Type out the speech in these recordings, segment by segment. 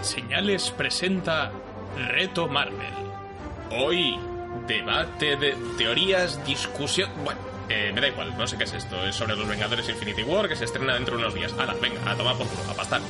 Bas Señales presenta Reto Marvel. Hoy, debate de teorías, discusión... Bueno, me da igual, no sé qué es esto. Es sobre los Vengadores Infinity War que se estrena dentro de unos días. Ala, venga, a tomar por culo, a pastar.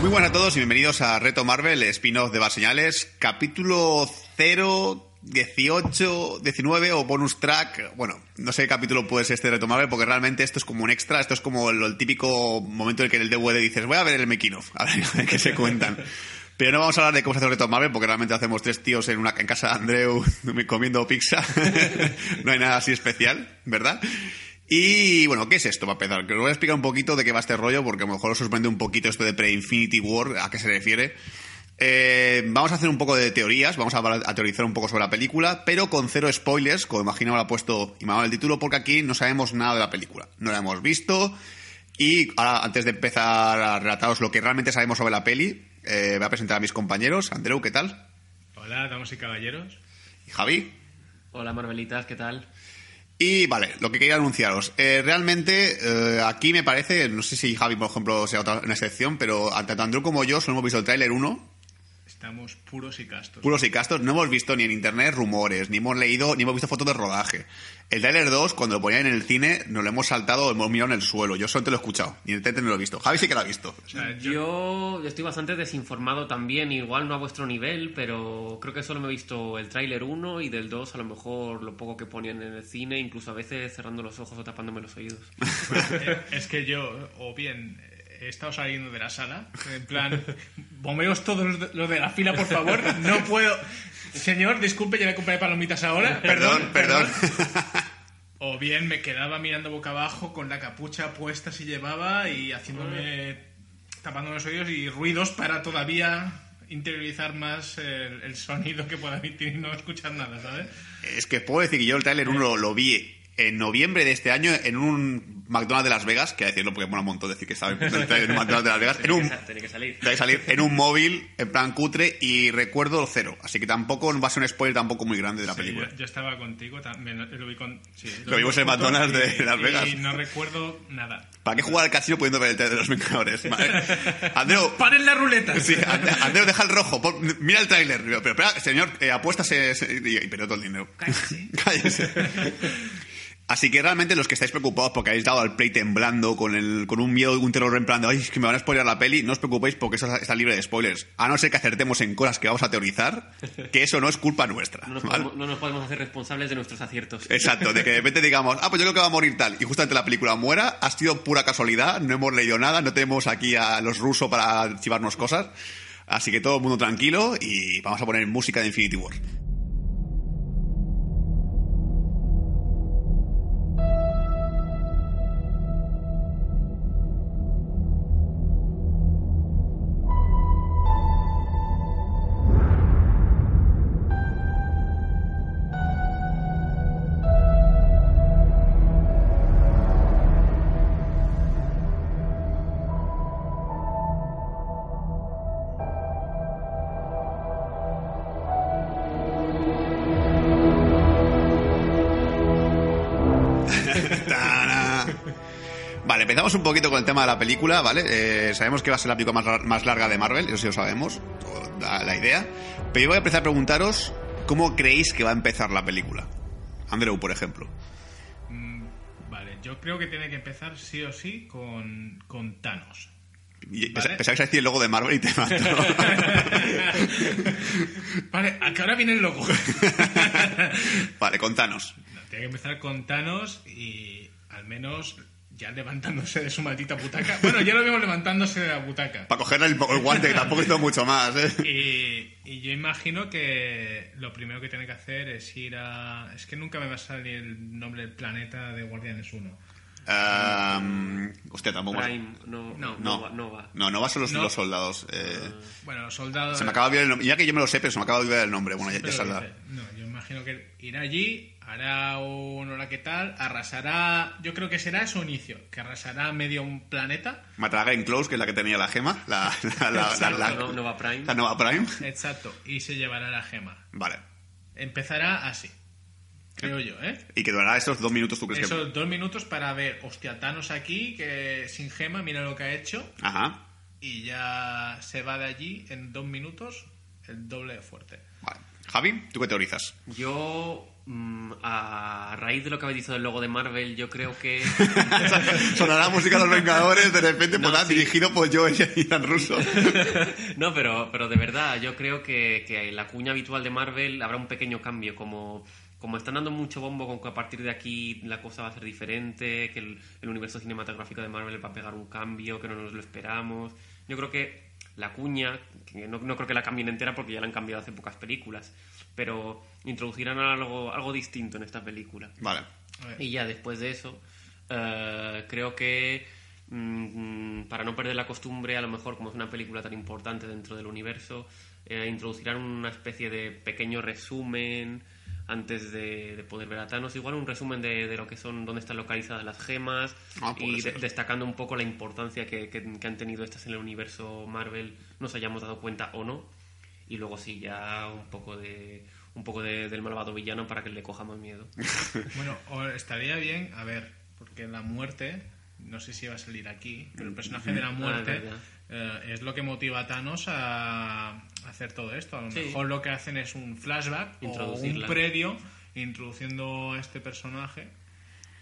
Muy buenas a todos y bienvenidos a Reto Marvel, spin-off de Bas Señales, capítulo 0, 18, 19 o bonus track. Bueno, no sé qué capítulo puede ser este de Reto Marvel, porque realmente esto es como un extra, esto es como el típico momento en el que en el DVD dices, voy a ver el making of, a ver qué se cuentan. Pero no vamos a hablar de cómo se hace el Reto Marvel, porque realmente hacemos tres tíos en casa de Andreu comiendo pizza. No hay nada así especial, ¿verdad? Y bueno, ¿qué es esto para empezar? Que os voy a explicar un poquito de qué va este rollo, porque a lo mejor os sorprende un poquito esto de pre-Infinity War, a qué se refiere. Vamos a hacer un poco de teorías, vamos a teorizar un poco sobre la película, pero con cero spoilers, como imagino habrá puesto Imanol el título, porque aquí no sabemos nada de la película. No la hemos visto. Y ahora, antes de empezar a relataros lo que realmente sabemos sobre la peli, voy a presentar a mis compañeros. Andreu, ¿qué tal? Hola, damas y caballeros. ¿Y Javi? Hola, Marvelitas, ¿qué tal? Y vale, lo que quería anunciaros. Realmente, aquí me parece, no sé si Javi, por ejemplo, sea una excepción, pero tanto Andrew como yo solo hemos visto el tráiler 1. Estamos puros y castos. Puros y castos. No hemos visto ni en internet rumores, ni hemos leído, ni hemos visto fotos de rodaje. El tráiler 2, cuando lo ponían en el cine, nos lo hemos saltado, hemos mirado en el suelo. Yo solo te lo he escuchado, ni en el internet no lo he visto. Javi sí que lo ha visto. O sea, yo estoy bastante desinformado también, igual no a vuestro nivel, pero creo que solo me he visto el tráiler 1 y del 2 a lo mejor lo poco que ponían en el cine, incluso a veces cerrando los ojos o tapándome los oídos. Es que yo, o bien... he estado saliendo de la sala, en plan, bombeos todos los de la fila, por favor, no puedo... Señor, disculpe, ya le compraré palomitas ahora. Perdón. O bien me quedaba mirando boca abajo con la capucha puesta si llevaba y haciéndome... tapándome los oídos y ruidos para todavía... interiorizar más el sonido que pueda emitir y no escuchar nada, ¿sabes? Es que puedo decir que yo el trailer 1 lo vi... en noviembre de este año en un McDonald's de Las Vegas, que a decirlo porque mola un montón decir que sabe en un McDonald's de Las Vegas, tiene que salir en un móvil en plan cutre y recuerdo cero, así que tampoco va a ser un spoiler tampoco muy grande de la película. Yo estaba contigo, lo vimos en McDonald's de Las Vegas y no recuerdo nada. ¿Para qué jugar al casino pudiendo ver el trailer de los Vengadores? Andreu, ¡paren la ruleta! Sí, Andreu, deja el rojo, mira el trailer, pero espera, señor, apuestas y perdió todo el dinero. Cállese. Así que realmente los que estáis preocupados porque habéis dado al play temblando con un miedo, un terror en plan de, ay, es que me van a spoilear la peli, no os preocupéis porque eso está libre de spoilers. A no ser que acertemos en cosas que vamos a teorizar, que eso no es culpa nuestra. No nos podemos hacer responsables de nuestros aciertos. Exacto, de que de repente digamos, pues yo creo que va a morir tal, y justamente la película muera, ha sido pura casualidad, no hemos leído nada, no tenemos aquí a los rusos para chivarnos cosas. Así que todo el mundo tranquilo y vamos a poner música de Infinity War. Vale, empezamos un poquito con el tema de la película, ¿vale? Sabemos que va a ser la película más larga de Marvel, eso sí lo sabemos, la idea. Pero yo voy a empezar a preguntaros cómo creéis que va a empezar la película. Andreu, por ejemplo. Vale, yo creo que tiene que empezar sí o sí con Thanos. ¿Vale? Pensaba que se decía el logo de Marvel y te mató. Vale, ¿a qué hora viene el logo? Vale, con Thanos. No, tiene que empezar con Thanos y al menos... ya levantándose de su maldita butaca. Bueno, ya lo vimos levantándose de la butaca. Para cogerle el guante, que tampoco hizo mucho más, ¿eh? Y yo imagino que lo primero que tiene que hacer es ir a... es que nunca me va a salir el nombre del planeta de Guardianes 1. Usted tampoco. Prime, Nova. No, Nova son los soldados. Bueno, los soldados... se me acaba de olvidar el nombre. Ya que yo me lo sé, pero se me acaba de olvidar el nombre. Bueno, sí, ya saldrá. No, yo imagino que ir allí... hará un hola qué tal, arrasará, yo creo que será su inicio, que arrasará medio un planeta. Matará a Glenn Close, que es la que tenía la gema, la Nova Prime. Exacto, y se llevará la gema. Vale. Empezará así, creo yo, ¿eh? Y que durará esos 2 minutos, ¿tú crees? Esos 2 minutos para ver, hostia, Thanos aquí, que sin gema, mira lo que ha hecho. Ajá. Y ya se va de allí en 2 minutos el doble de fuerte. Vale. Javi, ¿tú qué teorizas? Yo... a raíz de lo que habéis dicho del logo de Marvel, yo creo que sonará la música de los Vengadores de repente, no, pues, sí, dirigido por Joe y Dan Russo. No, pero de verdad yo creo que en la cuña habitual de Marvel habrá un pequeño cambio, como están dando mucho bombo con que a partir de aquí la cosa va a ser diferente, que el universo cinematográfico de Marvel va a pegar un cambio que no nos lo esperamos. Yo creo que la cuña, que no creo que la cambien entera porque ya la han cambiado hace pocas películas, pero introducirán algo distinto en esta película. Vale. Y ya después de eso, creo que para no perder la costumbre, a lo mejor como es una película tan importante dentro del universo, introducirán una especie de pequeño resumen antes de poder ver a Thanos. Igual un resumen de lo que son, dónde están localizadas las gemas, y destacando un poco la importancia que han tenido estas en el universo Marvel, nos hayamos dado cuenta o no. Y luego sí, ya un poco de del malvado villano para que le coja más miedo. Bueno, estaría bien, a ver, porque la muerte, no sé si va a salir aquí, pero el personaje de la muerte es lo que motiva a Thanos a hacer todo esto. A lo mejor lo que hacen es un flashback o un previo introduciendo a este personaje,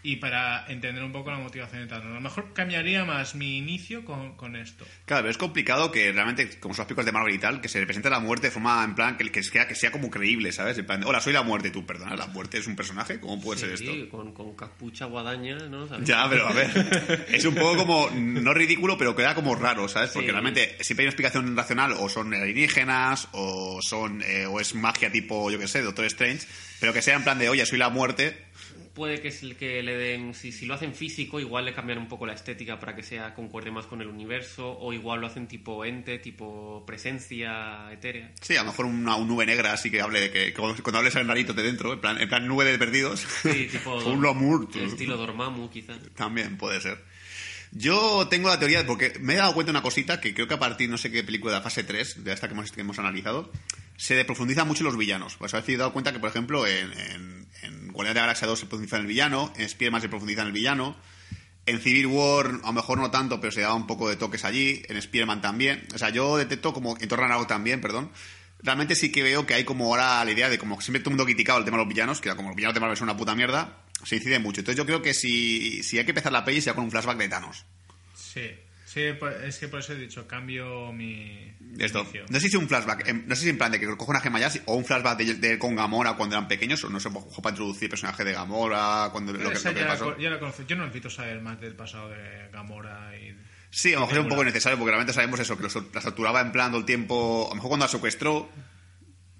y para entender un poco la motivación de Thanos. A lo mejor cambiaría más mi inicio con esto. Claro, pero es complicado que realmente, como son las películas de Marvel y tal, que se represente la muerte de forma, en plan, que sea como creíble, ¿sabes? En plan, hola, soy la muerte, tú, perdona, la muerte es un personaje, ¿cómo puede ser esto? Sí, con capucha, guadaña, ¿no? ¿Sabes? Ya, pero a ver, es un poco como, no ridículo, pero queda como raro, ¿sabes? Porque realmente siempre hay una explicación racional, o son alienígenas, o es magia tipo, yo qué sé, Doctor Strange, pero que sea en plan de, oye, soy la muerte... Puede que es el que le den, si lo hacen físico, igual le cambian un poco la estética para que sea concuerde más con el universo, o igual lo hacen tipo ente, tipo presencia etérea. Sí, a lo mejor una nube negra, así que hable de que cuando hables al narito de dentro, en plan nube de perdidos. Sí, tipo un Lamur, estilo Dormammu, quizás. También puede ser. Yo tengo la teoría, porque me he dado cuenta de una cosita, que creo que a partir no sé qué película de la fase 3, de esta que hemos analizado, se profundiza mucho en los villanos. Pues habéis dado cuenta que, por ejemplo, en Guardianes de la Galaxia 2 se profundiza en el villano, en Spider-Man se profundiza en el villano, en Civil War a lo mejor no tanto, pero se da un poco de toques allí, en Spider-Man también. O sea, yo detecto como... En Thor Ragnarok también, perdón. Realmente sí que veo que hay como ahora la idea de como siempre todo el mundo criticaba el tema de los villanos, que era como los villanos de Marvel son una puta mierda... Se incide mucho. Entonces yo creo que si hay que empezar la peli sea con un flashback de Thanos. Sí, es que por eso he dicho, cambio mi... Esto. Inicio. No sé si un flashback, no sé si en plan de que cojo una gema ya, o un flashback de con Gamora cuando eran pequeños, o no sé, para introducir el personaje de Gamora, cuando lo que pasó. Ya lo conozco. Yo no necesito saber más del pasado de Gamora y... Sí, a lo mejor es un poco necesario, porque realmente sabemos eso, que la saturaba en plan todo el tiempo, a lo mejor cuando la secuestró...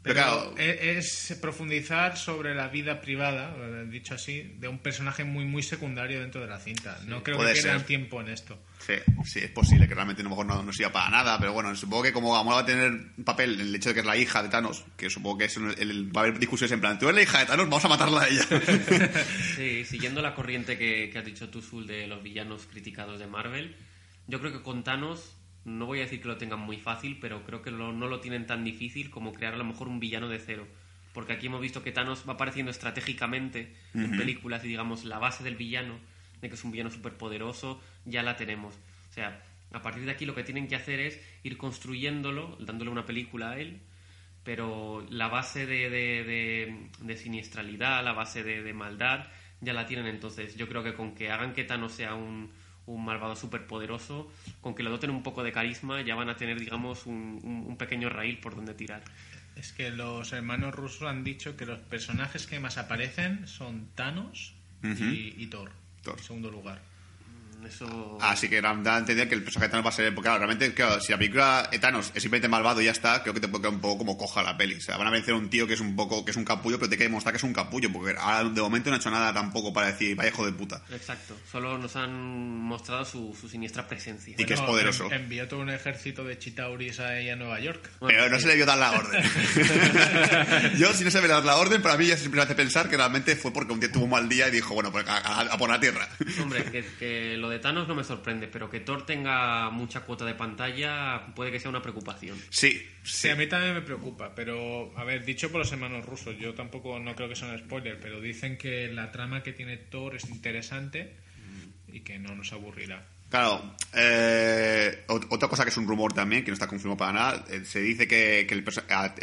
Pero claro, es profundizar sobre la vida privada, dicho así, de un personaje muy muy secundario dentro de la cinta. Sí, no creo que pierdan tiempo en esto. Sí, es posible que realmente a lo mejor no sirva para nada, pero bueno, supongo que como Gamora va a tener papel en el hecho de que es la hija de Thanos, que supongo que es va a haber discusiones en plan, tú eres la hija de Thanos, vamos a matarla a ella. Sí, siguiendo la corriente que has dicho tú, Zul, de los villanos criticados de Marvel, yo creo que con Thanos... No voy a decir que lo tengan muy fácil, pero creo que no lo tienen tan difícil como crear a lo mejor un villano de cero. Porque aquí hemos visto que Thanos va apareciendo estratégicamente en películas y, digamos, la base del villano, de que es un villano superpoderoso, ya la tenemos. O sea, a partir de aquí lo que tienen que hacer es ir construyéndolo, dándole una película a él, pero la base de siniestralidad, la base de maldad, ya la tienen. Entonces yo creo que con que hagan que Thanos sea un malvado superpoderoso, con que lo doten un poco de carisma, ya van a tener, digamos, un pequeño raíl por donde tirar. Es que los hermanos rusos han dicho que los personajes que más aparecen son Thanos y Thor, en segundo lugar. Eso... Así que da a entender que el personaje de Thanos va a ser... Claro, realmente, claro, si la película Thanos es simplemente malvado y ya está, creo que te puede quedar un poco como coja la peli. O sea, van a vencer a un tío que es un poco, que es un capullo, pero te queda demostrar que es un capullo, porque ahora de momento no ha hecho nada tampoco para decir, vaya hijo de puta. Exacto, solo nos han mostrado su siniestra presencia. Y bueno, que es poderoso. Envió todo un ejército de Chitauris ahí a Nueva York. Bueno, pero no sí. Se le dio dar la orden. Yo, si no se me da la orden, para mí ya siempre hace pensar que realmente fue porque un día tuvo un mal día y dijo, bueno, pues a por la tierra. Hombre, que lo de Thanos no me sorprende, pero que Thor tenga mucha cuota de pantalla puede que sea una preocupación. Sí, a mí también me preocupa, pero, a ver, dicho por los hermanos rusos, yo tampoco no creo que sea un spoiler, pero dicen que la trama que tiene Thor es interesante y que no nos aburrirá. Claro, otra cosa que es un rumor también, que no está confirmado para nada, se dice que el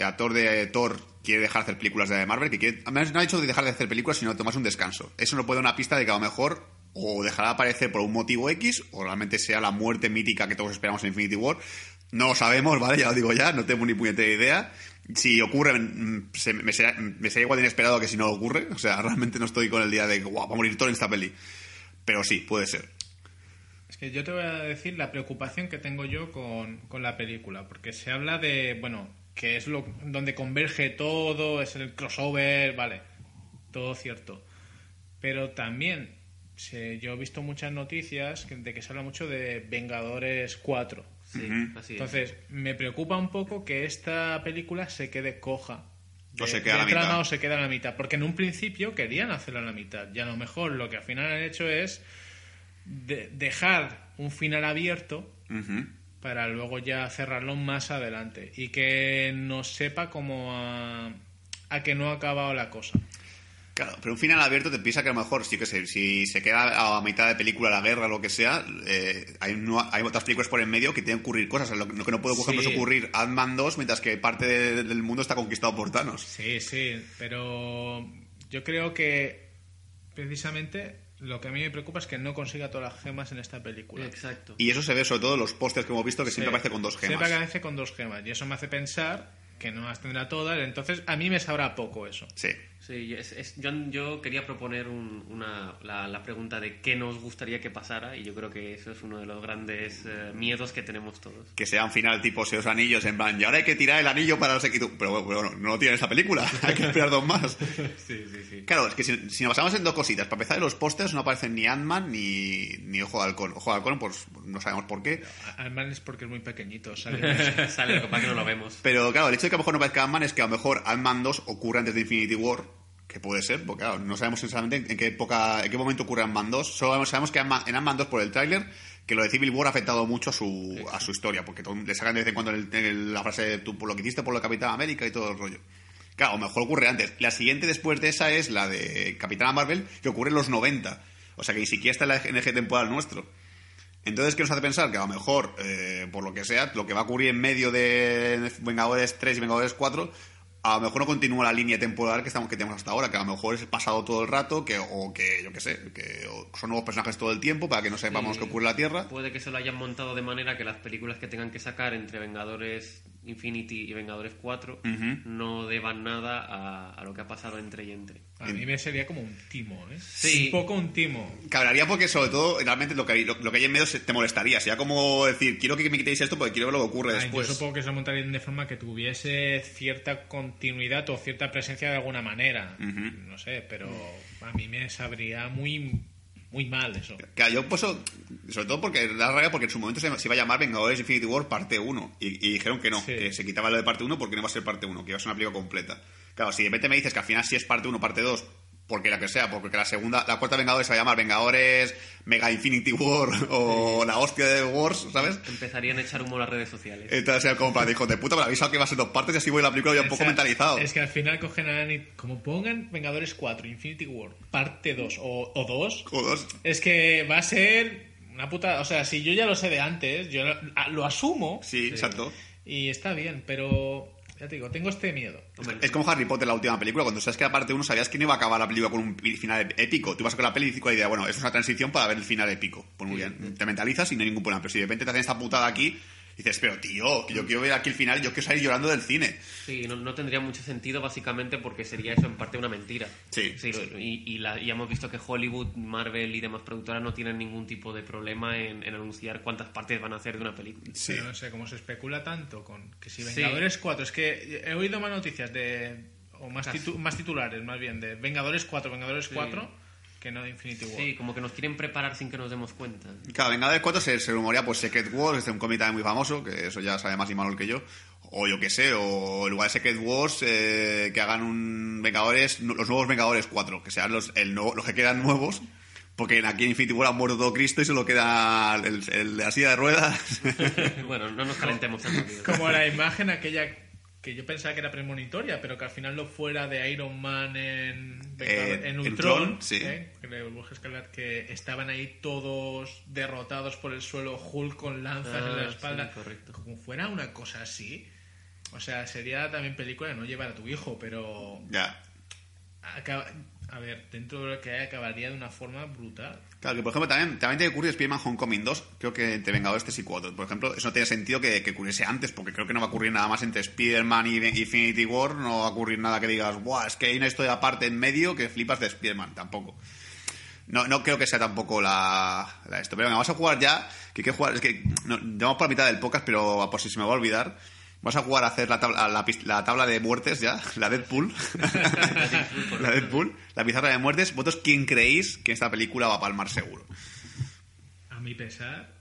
actor de Thor quiere dejar de hacer películas de Marvel, que quiere, no ha dicho de dejar de hacer películas, sino tomarse un descanso. Eso nos puede dar una pista de que a lo mejor o dejará de aparecer por un motivo X, o realmente sea la muerte mítica que todos esperamos en Infinity War. No lo sabemos, ¿vale? Ya lo digo ya, no tengo ni puñetera idea. Si ocurre, me sería igual de inesperado que si no ocurre. O sea, realmente no estoy con el día de que va a morir Thor en esta peli. Pero sí, puede ser. Es que yo te voy a decir la preocupación que tengo yo con la película, porque se habla de, bueno, que es donde converge todo, es el crossover, vale, todo cierto. Pero también yo he visto muchas noticias de que se habla mucho de Vengadores 4. Sí, así es. Entonces, me preocupa un poco que esta película se quede coja. O se queda a la mitad. O se queda a la mitad, porque en un principio querían hacerlo a la mitad, y a lo mejor lo que al final han hecho es... dejar un final abierto para luego ya cerrarlo más adelante y que nos sepa como a que no ha acabado la cosa. Claro, pero un final abierto te piensa que a lo mejor, sí que sé, si se queda a mitad de película la guerra o lo que sea, hay otras películas por en medio que tienen que ocurrir cosas. Lo que no puede ocurrir es ocurrir Ant-Man 2 mientras que parte del mundo está conquistado por Thanos. Sí, pero yo creo que precisamente... Lo que a mí me preocupa es que no consiga todas las gemas en esta película. Exacto. Y eso se ve sobre todo en los pósters que hemos visto, que siempre aparece con dos gemas. Siempre aparece con dos gemas. Y eso me hace pensar que no las tendrá todas. Entonces, a mí me sabrá poco eso. Sí, yo quería proponer la pregunta de qué nos gustaría que pasara. Y yo creo que eso es uno de los grandes miedos que tenemos todos. Que sea un final tipo Seos Anillos, en plan, y ahora hay que tirar el anillo para no sé qué. Pero bueno, no lo tiene esta película. Hay que esperar dos más. Sí. Claro, es que si nos basamos en dos cositas. Para empezar, en los pósters no aparecen ni Ant-Man ni Ojo de Halcón. Ojo de Halcón, pues no sabemos por qué. Ant-Man es porque es muy pequeñito. Sale, capaz que no lo vemos. Pero claro, el hecho de que a lo mejor no aparezca Ant-Man es que a lo mejor Ant-Man 2 ocurre antes de Infinity War. Que puede ser, porque claro, no sabemos exactamente en qué momento ocurre Ant-Man 2. Solo sabemos que en Ant-Man 2, por el tráiler, que lo de Civil War ha afectado mucho a su historia, porque le sacan de vez en cuando la frase de tú por lo que hiciste por lo de Capitán América y todo el rollo. Claro, a lo mejor ocurre antes. La siguiente después de esa es la de Capitán Marvel, que ocurre en los 90. O sea que ni siquiera está en el eje temporal nuestro. Entonces, ¿qué nos hace pensar? Que a lo mejor, por lo que sea, lo que va a ocurrir en medio de Vengadores 3 y Vengadores 4... A lo mejor no continúa la línea temporal que tenemos hasta ahora, que a lo mejor es pasado todo el rato, o son nuevos personajes todo el tiempo para que no sepamos qué ocurre en la Tierra. Puede que se lo hayan montado de manera que las películas que tengan que sacar entre Vengadores Infinity y Vengadores 4 no deban nada a lo que ha pasado entre y entre. A mí me sería como un timo, ¿eh? Sí. Un poco un timo. Cabrearía porque, sobre todo, realmente lo que hay en medio te molestaría. Sería como decir, quiero que me quitéis esto porque quiero ver lo que ocurre después. Yo supongo que se lo montarían de forma que tuviese cierta continuidad o cierta presencia de alguna manera. No sé, pero a mí me sabría muy... muy mal eso. Claro, yo pues, sobre todo porque da rabia porque en su momento se iba a llamar Vengadores Infinity War parte 1 y dijeron que no, que se quitaba lo de parte 1 porque no va a ser parte 1, que iba a ser una película completa. Claro, si de repente me dices que al final sí es parte 1, parte 2, porque la que sea, porque la cuarta Vengadores se va a llamar Vengadores Mega Infinity War o la hostia de Wars, ¿sabes? Empezarían a echar humo a las redes sociales. Entonces, como para hijos de puta, me avisado que va a ser dos partes y así voy a la película ya un poco mentalizado. Es que al final cogen a Annie, como pongan Vengadores 4, Infinity War, parte 2 o 2, es que va a ser una puta... O sea, si yo ya lo sé de antes, yo lo asumo. Sí, exacto. Y está bien, pero... Ya te digo, tengo este miedo. Es como Harry Potter, la última película. Cuando sabes que la parte 1 sabías que no iba a acabar la película con un final épico. Tú vas con la peli y dices con la idea, bueno, es una transición para ver el final épico. Pues muy bien, te mentalizas y no hay ningún problema. Pero si de repente te hacen esta putada aquí Y dices, pero tío, yo quiero ver aquí el final, yo quiero salir llorando del cine. Sí, no tendría mucho sentido básicamente porque sería eso en parte una mentira. Sí. Sí. Y hemos visto que Hollywood, Marvel y demás productoras no tienen ningún tipo de problema en anunciar cuántas partes van a hacer de una película. Sí. Pero no sé cómo se especula tanto con que si Vengadores 4, es que he oído más noticias más titulares más bien de Vengadores 4. Que no de Infinity War. Sí, como que nos quieren preparar sin que nos demos cuenta. Claro, Vengadores 4 se rumorea pues Secret Wars, es un cómic también muy famoso, que eso ya sabe más Imanol que yo, o yo qué sé, o en lugar de Secret Wars que hagan un Vengadores, los nuevos Vengadores 4, que sean los que quedan nuevos, porque aquí en Infinity War ha muerto todo Cristo y solo queda el de la silla de ruedas. Bueno, no nos calentemos tanto. Como la imagen aquella que yo pensaba que era premonitoria, pero que al final lo fuera de Iron Man en Ultron, sí. En el Bruja Escarlata, que estaban ahí todos derrotados por el suelo, Hulk con lanzas en la espalda, sí, como fuera una cosa así. O sea, sería también película de no llevar a tu hijo, pero ya. A ver, dentro de lo que hay acabaría de una forma brutal. Claro, que por ejemplo también tiene que ocurrir Spider-Man Homecoming 2, creo que entre Vengadores 3 y 4. Por ejemplo, eso no tiene sentido que ocurriese antes, porque creo que no va a ocurrir nada más entre Spider-Man y Infinity War, no va a ocurrir nada que digas, ¡buah! Es que hay una historia aparte en medio que flipas de Spider-Man, tampoco. No creo que sea tampoco la esto. Pero venga, vamos a jugar ya, que hay que jugar, es que vamos por la mitad del podcast, pero por si se me va a olvidar. Vas a jugar a hacer la tabla de muertes ya, la Deadpool. La pizarra de muertes. ¿Vosotros quién creéis que esta película va a palmar seguro? A mi pensar,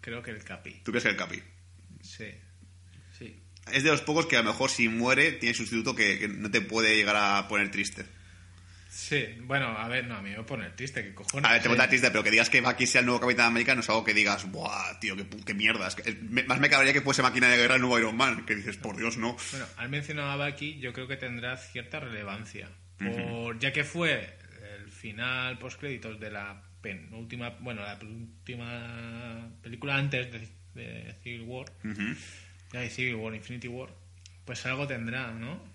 creo que el Capi. ¿Tú crees que el Capi? Sí. Es de los pocos que a lo mejor si muere tiene sustituto que no te puede llegar a poner triste. Sí, bueno, a ver, no, a mí me voy a poner triste, ¿qué cojones? A ver, te voy a poner triste, pero que digas que Bucky sea el nuevo Capitán América no es algo que digas, ¡buah, tío, qué mierda! Es que, más me cabría que fuese máquina de guerra el nuevo Iron Man, que dices, por Dios, no. Bueno, al mencionar a Bucky, yo creo que tendrá cierta relevancia, ya que fue el final postcréditos de la penúltima película antes de Civil War, Infinity War, pues algo tendrá, ¿no?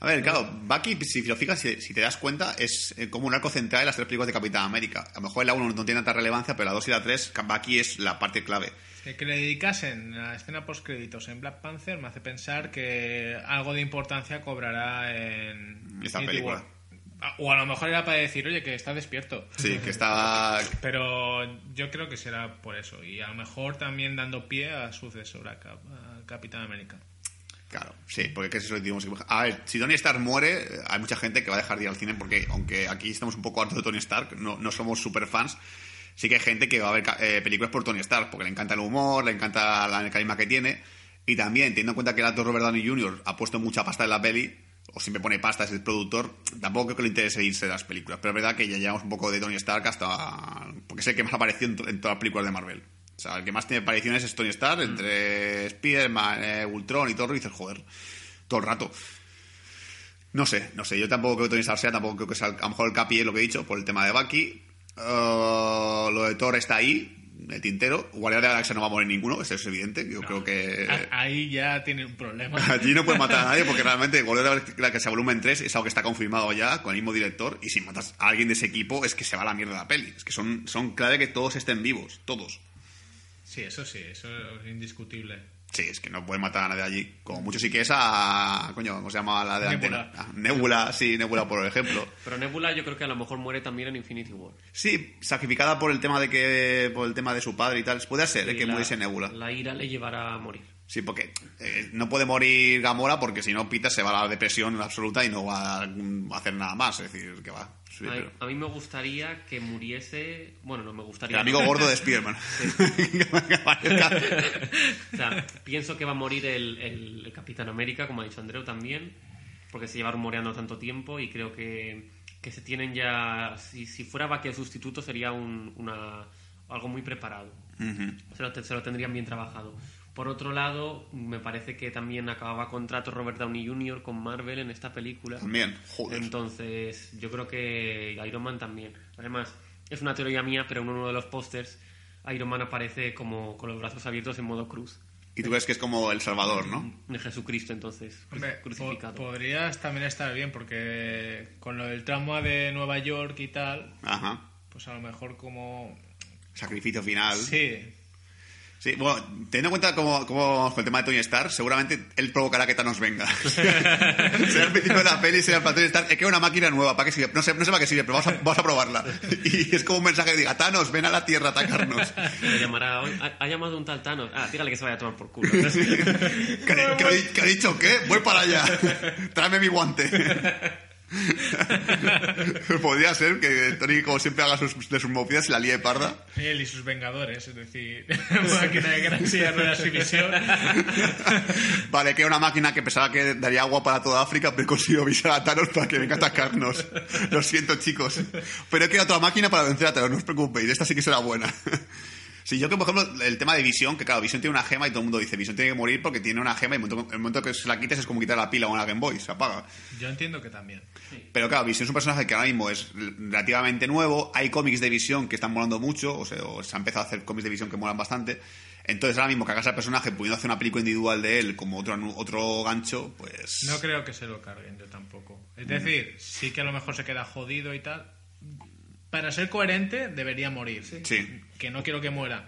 A ver, claro, Bucky, si lo fijas, si te das cuenta, es como un arco central de las tres películas de Capitán América. A lo mejor la 1 no tiene tanta relevancia, pero la 2 y la 3, Bucky es la parte clave. Que le dedicasen a la escena postcréditos en Black Panther me hace pensar que algo de importancia cobrará en esta película. O a lo mejor era para decir, oye, que está despierto. Sí, que está... Pero yo creo que será por eso. Y a lo mejor también dando pie a sucesor a Capitán América. Claro, sí, porque es eso que digamos. A ver, si Tony Stark muere, hay mucha gente que va a dejar de ir al cine porque, aunque aquí estamos un poco hartos de Tony Stark, no somos super fans, sí que hay gente que va a ver películas por Tony Stark porque le encanta el humor, le encanta el carisma que tiene, y también, teniendo en cuenta que el actor Robert Downey Jr. ha puesto mucha pasta en la peli, o siempre pone pasta, es el productor, tampoco creo que le interese irse de las películas, pero es verdad que ya llevamos un poco de Tony Stark hasta... porque es el que más apareció en todas las películas de Marvel. O sea, el que más tiene apariciones es Tony Stark, entre Spider-Man, Ultron y Thor, y dices, joder, todo el rato. No sé, yo tampoco creo que Tony Stark sea, tampoco creo que sea, a lo mejor el Capi es lo que he dicho, por el tema de Bucky. Lo de Thor está ahí, el tintero. Guardianes de la Galaxia no va a morir ninguno, eso es evidente. Yo creo que... Ahí ya tiene un problema. Allí no puedes matar a nadie, porque realmente Guardianes de la Galaxia volumen 3 es algo que está confirmado ya, con el mismo director, y si matas a alguien de ese equipo es que se va a la mierda de la peli. Es que son clave que todos estén vivos, todos. Sí, eso es indiscutible. Sí, es que no pueden matar a nadie allí. Como mucho sí que es a... Coño, ¿cómo se llama la de Nebula? Ah, Nebula, sí, Nebula por ejemplo. Pero Nebula yo creo que a lo mejor muere también en Infinity War. Sí, sacrificada por el tema de que... Por el tema de su padre y tal. Puede ser sí, que muriese Nebula. La ira le llevará a morir. Sí, porque no puede morir Gamora porque si no Pita se va a la depresión absoluta y no va a hacer nada más. Es decir, que va... Sí, pero... A mí me gustaría que muriese... Bueno, no me gustaría... El amigo gordo de Spiderman. Sí. O sea, pienso que va a morir el Capitán América, como ha dicho Andreu también, porque se lleva rumoreando tanto tiempo y creo que se tienen ya... Si fuera Bucky el sustituto sería algo muy preparado. Uh-huh. Se lo tendrían bien trabajado. Por otro lado, me parece que también acababa contrato Robert Downey Jr. con Marvel en esta película. También, joder. Entonces, yo creo que Iron Man también. Además, es una teoría mía, pero en uno de los pósters, Iron Man aparece como con los brazos abiertos en modo cruz. Y tú ves que es como el Salvador, ¿no? De Jesucristo, entonces, crucificado. Podrías también estar bien, porque con lo del trauma de Nueva York y tal, ajá, pues a lo mejor como... Sacrificio final. Sí. Sí, bueno, teniendo en cuenta cómo fue el tema de Tony Stark, seguramente él provocará que Thanos venga. Será el principio de la peli, será para Tony Stark. Es que es una máquina nueva, ¿para qué sirve? No sé para qué sirve, pero vamos a probarla. Y es como un mensaje que diga, Thanos, ven a la Tierra a atacarnos. Le llamará, ha llamado un tal Thanos. Ah, dígale que se vaya a tomar por culo. Sí. ¿Qué ha dicho? ¿Qué? Voy para allá. Tráeme mi guante. Podría ser que Tony, como siempre, haga de sus movidas y la lía parda. Él y sus Vengadores, es decir, máquina de Galaxia, ruedas y visión. Vale, que era una máquina que pensaba que daría agua para toda África, pero consiguió avisar a Thanos para que venga a atacarnos. Lo siento, chicos. Pero he creado otra máquina para vencer a Thanos, no os preocupéis, esta sí que será buena. Sí, yo creo, por ejemplo, el tema de Visión, que claro, Visión tiene una gema y todo el mundo dice, Visión tiene que morir porque tiene una gema y el momento que se la quites es como quitar la pila o una Game Boy, se apaga. Yo entiendo que también. Sí. Pero claro, Visión es un personaje que ahora mismo es relativamente nuevo, hay cómics de Visión que están molando mucho, o sea, se ha empezado a hacer cómics de Visión que molan bastante, entonces ahora mismo que hagas al personaje pudiendo hacer una película individual de él como otro gancho, pues... No creo que se lo carguen, yo tampoco. Es decir, sí que a lo mejor se queda jodido y tal... Para ser coherente, debería morir. Sí. Que no quiero que muera.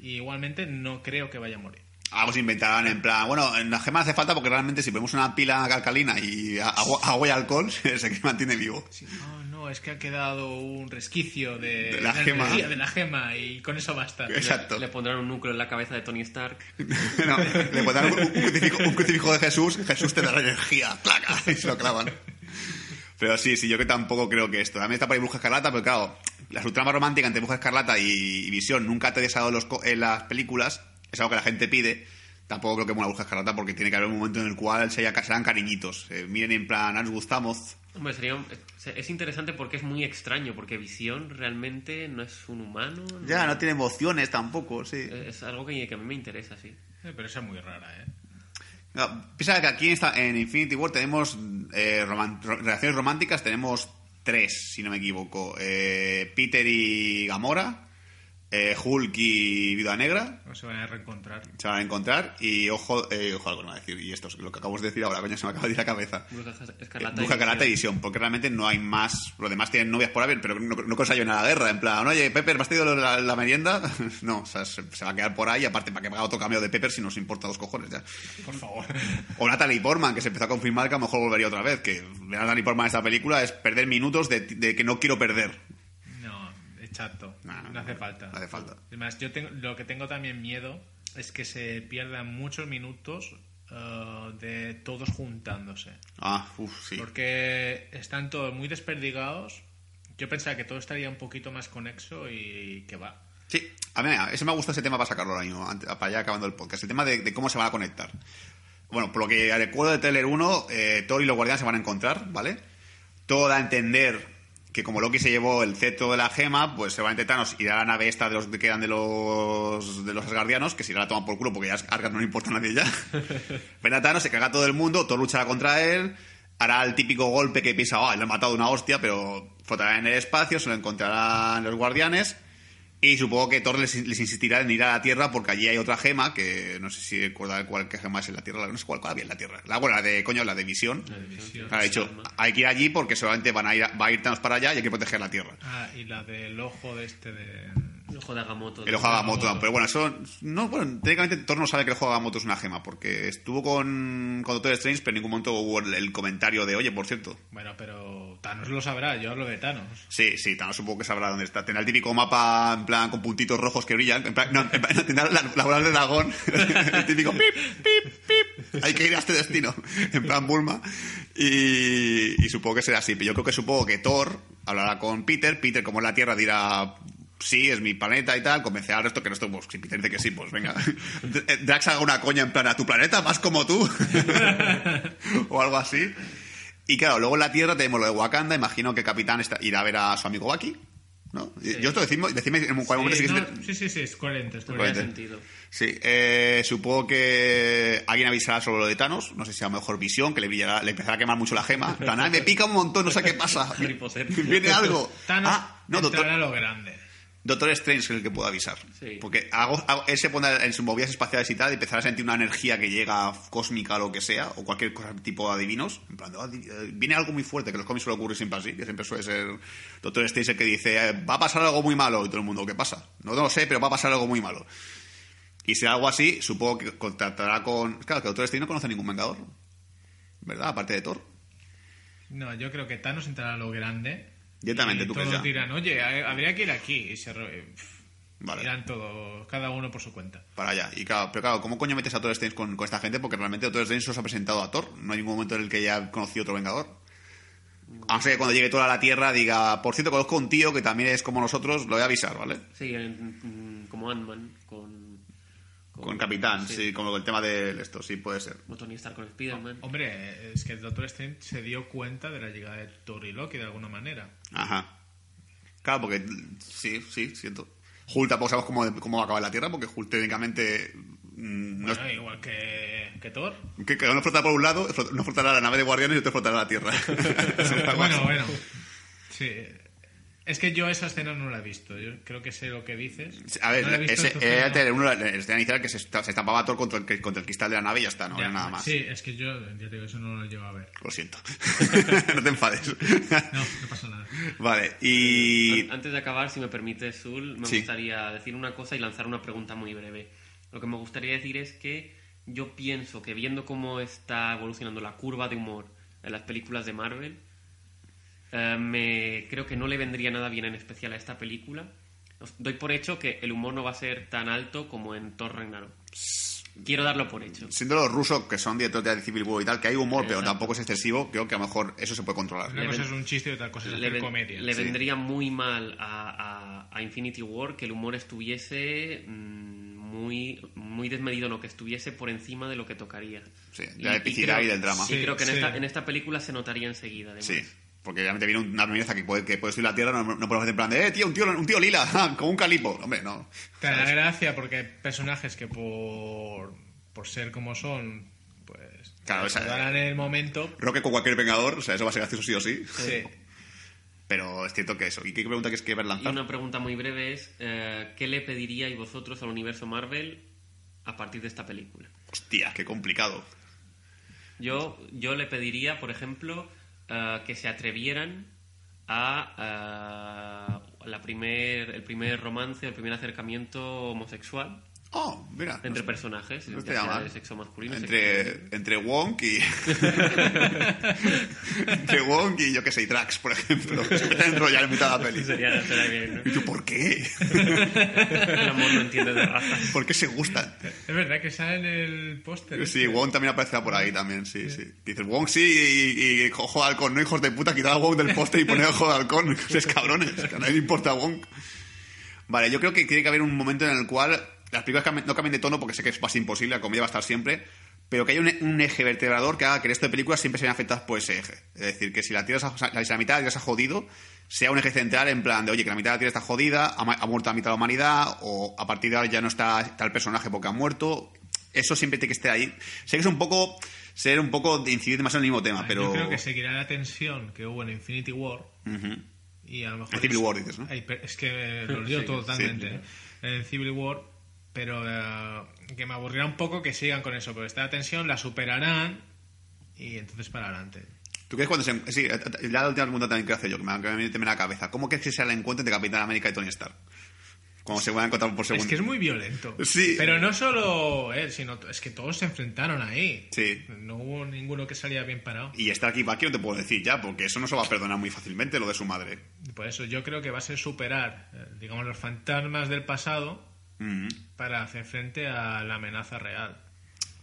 Y igualmente, no creo que vaya a morir. Algo se inventarán en plan... Bueno, en la gema hace falta porque realmente si ponemos una pila alcalina y agua y alcohol, se mantiene vivo. Sí. No, es que ha quedado un resquicio de la gema y con eso basta. Exacto. Le pondrán un núcleo en la cabeza de Tony Stark. No, le pondrán un crucifijo de Jesús. Jesús te dará energía. ¡Placa! Y se lo clavan. Pero sí, yo que tampoco creo que esto. También está por ahí Bruja Escarlata, pero claro, la subtrama romántica entre Bruja Escarlata y Visión nunca te ha deseado en las películas. Es algo que la gente pide. Tampoco creo que muera Bruja Escarlata porque tiene que haber un momento en el cual serán cariñitos. Miren en plan, nos gustamos. Hombre, es interesante porque es muy extraño, porque Visión realmente no es un humano. No... Ya, no tiene emociones tampoco, sí. Es algo que a mí me interesa, sí. Pero esa es muy rara, ¿eh? No, piensa que aquí en Infinity War tenemos relaciones románticas, tenemos tres, si no me equivoco. Peter y Gamora, Hulk y Viuda Negra. Se van a reencontrar. Y y esto es lo que acabo de decir ahora, coño, se me acaba de ir la cabeza. Bruja Escarlata y Visión, porque realmente no hay más. Los demás tienen novias por haber, pero no consiguieron a la guerra. En plan, oye, Pepper, ¿me has traído la merienda? No, o sea, se va a quedar por ahí. Aparte, ¿para que haga otro cambio de Pepper si nos importa dos cojones ya? Por favor. O Natalie Portman, que se empezó a confirmar que a lo mejor volvería otra vez. Que ver a Natalie Portman en esta película es perder minutos de que no quiero perder. Exacto, no hace falta. Además, lo que tengo también miedo es que se pierdan muchos minutos de todos juntándose. Sí. Porque están todos muy desperdigados. Yo pensaba que todo estaría un poquito más conexo y que va. Sí, a mí eso me gusta, ese tema para sacarlo ahora mismo, para ya acabando el podcast. El tema de cómo se van a conectar. Bueno, por lo que recuerdo de Trailer 1, Thor y los Guardianes se van a encontrar, ¿vale? Todo da a entender... que como Loki se llevó el cetro de la gema, pues seguramente Thanos irá a la nave esta de los que quedan de los asgardianos, que se irá a tomar por culo porque ya Asgard no le importa a nadie ya. Ven a Thanos, se caga todo el mundo, Thor luchará contra él, hará el típico golpe que piensa, le han matado una hostia, pero flotará en el espacio, se lo encontrarán los guardianes, y supongo que Thor les insistirá en ir a la Tierra porque allí hay otra gema, que no sé si recuerda qué gema es en la Tierra, no sé cuál había en la Tierra. La de Visión. Ha dicho, hay que ir allí porque seguramente va a ir Thanos para allá y hay que proteger la Tierra. Y la del ojo de este de... El ojo de Agamotto. El ojo de Agamotto, pero bueno, eso... No, bueno, técnicamente Thor no sabe que el ojo de Agamotto es una gema, porque estuvo con Doctor Strange, pero en ningún momento hubo el comentario de, oye, por cierto... Bueno, pero Thanos lo sabrá, yo hablo de Thanos. Sí, Thanos supongo que sabrá dónde está. Tendrá el típico mapa, en plan, con puntitos rojos que brillan. En plan, tendrá la bola de dragón, el típico pip, pip, pip. Hay que ir a este destino, en plan Bulma. Y supongo que será así, pero yo creo que supongo que Thor hablará con Peter. Peter, como es la Tierra, dirá... Sí, es mi planeta y tal, convencer al resto que no estoy... Pues, si Peter dice que sí, pues venga. Drax haga una coña en plan, ¿a tu planeta vas como tú? O algo así. Y claro, luego en la Tierra tenemos lo de Wakanda, imagino que el capitán irá a ver a su amigo Bucky, ¿no? Sí. Yo esto decime en cuál momento... Sí, es coherente, tiene sentido. Sí, supongo que alguien avisará sobre lo de Thanos, no sé si a lo mejor Visión, que le empezará a quemar mucho la gema. Plan, ay, me pica un montón, no sé qué pasa. Viene algo. Thanos entrará a lo grande. Doctor Strange es el que puedo avisar. Sí. Porque él se pone en sus movidas espaciales y tal, y empezará a sentir una energía que llega cósmica o lo que sea, o cualquier tipo de adivinos. En plan, viene algo muy fuerte, que en los cómics suele ocurrir siempre así, que siempre suele ser Doctor Strange el que dice, va a pasar algo muy malo, y todo el mundo, ¿qué pasa? No lo sé, pero va a pasar algo muy malo. Y si algo así, supongo que contactará con... Claro, que Doctor Strange no conoce a ningún Vengador, ¿verdad? Aparte de Thor. No, yo creo que Thanos entrará a lo grande. Directamente, tú crees ya. Todos dirán, oye, habría que ir aquí. Y se... Vale. Irán todos, cada uno por su cuenta. Para allá. Y claro, pero claro, ¿cómo coño metes a Doctor Strange con esta gente? Porque realmente Doctor Strange solo se ha presentado a Thor. No hay ningún momento en el que haya conocido otro Vengador. A no ser que cuando llegue toda la Tierra diga, por cierto, conozco a un tío que también es como nosotros, lo voy a avisar, ¿vale? Sí, como Ant-Man, con Capitán, sí, como el tema de esto, sí, puede ser. O Tony Stark con Spider-Man. Hombre, es que el Doctor Strange se dio cuenta de la llegada de Thor y Loki de alguna manera. Ajá. Claro, porque sí, siento. Hulk tampoco sabemos cómo va a acabar la Tierra, porque Hulk técnicamente... No, bueno, igual que Thor. Que uno flotará por un lado, uno flotará la nave de Guardianes y otro flotará la Tierra. bueno. Sí. Es que yo esa escena no la he visto. Yo creo que sé lo que dices. A ver, no la escena inicial que se tapaba Thor contra el cristal de la nave y ya está, no ya, era nada más. Sí, es que yo, ya te digo, eso no lo llevo a ver. Lo siento. No te enfades. No pasa nada. Vale, y... Antes de acabar, si me permites, Zul, me gustaría decir una cosa y lanzar una pregunta muy breve. Lo que me gustaría decir es que yo pienso que viendo cómo está evolucionando la curva de humor en las películas de Marvel, creo que no le vendría nada bien en especial a esta película. Os doy por hecho que el humor no va a ser tan alto como en Thor Ragnarok. Quiero darlo por hecho. Siendo los rusos, que son directores de Civil War y tal, que hay humor, exacto, pero tampoco es excesivo, creo que a lo mejor eso se puede controlar. Una cosa es un chiste y otra cosa es hacer comedia. Le vendría muy mal a Infinity War que el humor estuviese... muy, muy desmedido en lo que estuviese por encima de lo que tocaría. Sí, de la epicidad y del drama. Sí, creo que en esta película se notaría enseguida, además. Sí, porque realmente viene una premisa que puede subir la Tierra, no podemos hacer en plan de tío, un tío lila, como un calipo. Hombre, no. Te da gracia porque hay personajes que por ser como son, pues... Claro, darán en el momento... Roque con cualquier vengador, o sea, eso va a ser gracioso sí o sí. Sí. Pero es cierto que eso. ¿Y qué pregunta que es que ver lanzar? Y una pregunta muy breve es ¿qué le pediríais vosotros al universo Marvel a partir de esta película? Hostia, qué complicado. Yo le pediría, por ejemplo, que se atrevieran a el primer romance, el primer acercamiento homosexual. Oh, mira. Entre personajes. No te llaman. De sexo masculino. Entre Wong y... entre Wong y yo que sé, y Drax, por ejemplo. Se empiezan a enrollar en mitad de la peli. Sería bien, ¿no? ¿Y tú por qué? El amor no entiende de razas. ¿Por qué se gustan? Es verdad que sale en el póster. Sí, Wong también aparecerá por ahí también, sí. Dices, Wong sí y Ojo de Halcón, no hijos de puta, quitar a Wong del póster y poner Ojo de Halcón. Ustedes cabrones, que a nadie le importa a Wong. Vale, yo creo que tiene que haber un momento en el cual... Las películas no cambien de tono porque sé que es más imposible, la comedia va a estar siempre, pero que haya un eje vertebrador que haga que el resto de películas siempre sean afectadas por ese eje. Es decir, que si la mitad de la Tierra se ha jodido, sea un eje central en plan de, oye, que la mitad de la Tierra está jodida, ha muerto la mitad de la humanidad, o a partir de ahora ya no está tal personaje porque ha muerto. Eso siempre tiene que estar ahí. Sé que es un poco... Ser un poco de incidir demasiado en el mismo tema, pero... Yo creo que seguirá la tensión que hubo en Infinity War. Uh-huh. Y a lo mejor... En Civil War, dices, ¿no? Es que lo olvido totalmente. Sí. En Civil War... Pero que me aburrirá un poco que sigan con eso, pero esta tensión la superarán y entonces para adelante. ¿Tú crees cuando se...? Sí, la última pregunta también que hace yo, que me viene en la cabeza. ¿Cómo crees que sea el encuentro entre Capitán América y Tony Stark? Cuando se van a encontrar por segundo. Es que es muy violento. Sí. Pero no solo él, sino es que todos se enfrentaron ahí. Sí. No hubo ninguno que salía bien parado. Y Stark y Bucky no te puedo decir ya, porque eso no se va a perdonar muy fácilmente, lo de su madre. Por eso yo creo que va a ser superar, digamos, los fantasmas del pasado... para hacer frente a la amenaza real.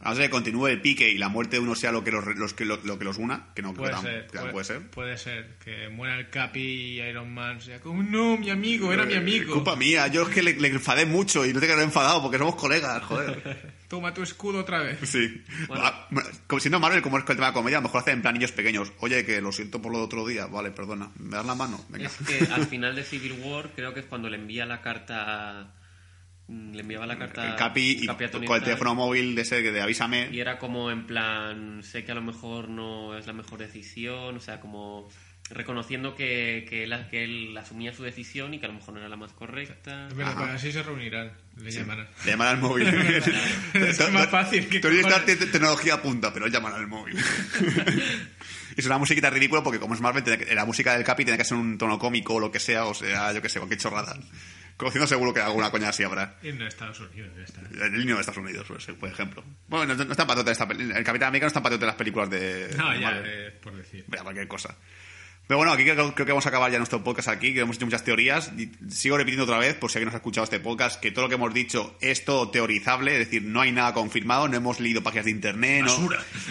A no ser que continúe el pique y la muerte de uno sea lo que los una, que no puede ser. Puede ser que muera el Capi y Iron Man sea como, no, mi amigo, era mi amigo. Culpa mía, yo es que le enfadé mucho y no te quedaré enfadado porque somos colegas, joder. Toma tu escudo otra vez. Sí. Bueno. Como siendo Marvel, como es que el tema de comedia, a lo mejor hacen en plan niños pequeños. Oye, que lo siento por lo de otro día. Vale, perdona. ¿Me das la mano? Venga. Es que al final de Civil War creo que es cuando le envía la carta a... Le enviaba la carta Capi a Tony con el teléfono móvil de ese que de avísame. Y era como en plan, sé que a lo mejor no es la mejor decisión, o sea, como reconociendo que él asumía su decisión y que a lo mejor no era la más correcta. Pero para así se reunirán, llamarán. Le llamarán al móvil. Es más fácil. Tony Stark tiene tecnología punta, pero llamarán al móvil. es una musiquita ridícula porque como es Marvel, la música del Capi tiene que ser un tono cómico o lo que sea, o sea, yo que sé, cualquier chorrada. Conociendo seguro que alguna coña así habrá. En Estados Unidos. El niño de Estados Unidos, por ejemplo. Bueno, no está patente esta película. El Capitán América no está patente en las películas de... No, de ya, por decir. Mira, cualquier cosa. Pero bueno, aquí creo que vamos a acabar ya nuestro podcast aquí, que hemos hecho muchas teorías. Sigo repitiendo otra vez, por si alguien nos ha escuchado este podcast, que todo lo que hemos dicho es todo teorizable, es decir, no hay nada confirmado, no hemos leído páginas de internet,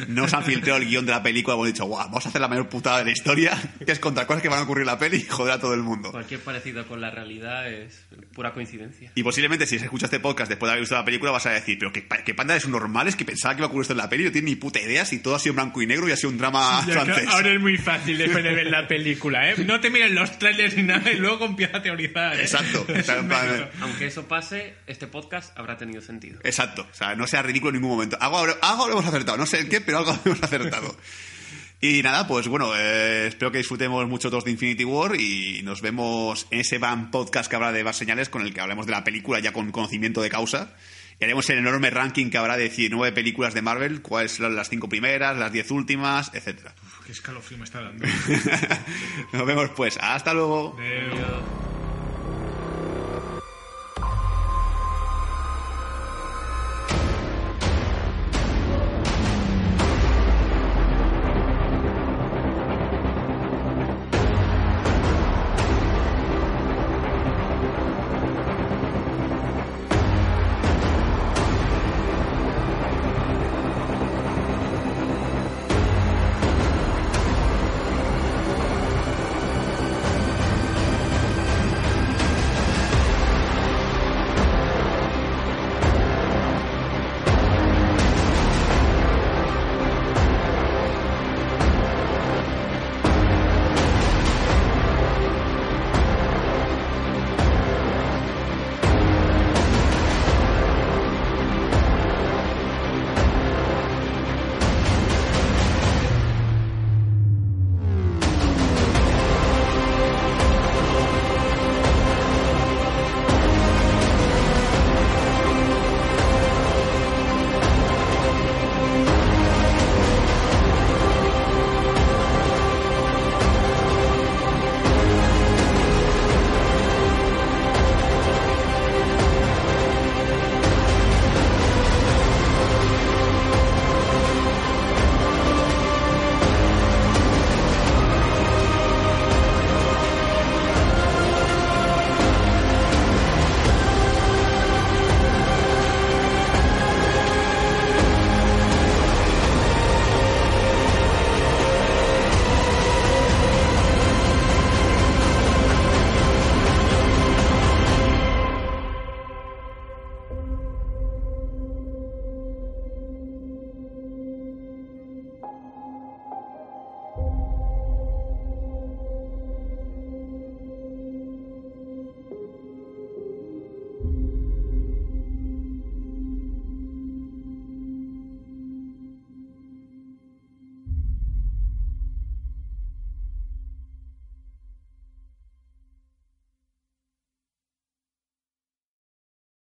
no se han filtrado el guión de la película, hemos dicho, guau, vamos a hacer la mayor putada de la historia, que es contar cosas que van a ocurrir en la peli y joder a todo el mundo. Cualquier parecido con la realidad es pura coincidencia. Y posiblemente si se escucha este podcast después de haber visto la película vas a decir, pero qué panda de subnormales que pensaba que iba a ocurrir esto en la peli, no tiene ni puta idea si todo ha sido blanco y negro y ha sido un drama francés. Ahora es muy fácil después de verla película, ¿eh? No te miren los trailers ni nada y luego empieza a teorizar, ¿eh? Exacto. Aunque eso pase, este podcast habrá tenido sentido. Exacto. O sea, no sea ridículo en ningún momento. Algo habremos acertado. No sé el qué, pero algo habremos acertado. Y nada, pues bueno, espero que disfrutemos mucho todos de Infinity War y nos vemos en ese Van Podcast que habrá de Bas Señales con el que hablemos de la película ya con conocimiento de causa. Y haremos el enorme ranking que habrá de 19 películas de Marvel, cuáles serán las 5 primeras, las 10 últimas, etcétera. Qué escalofrío me está dando. Nos vemos pues. Hasta luego. Adiós.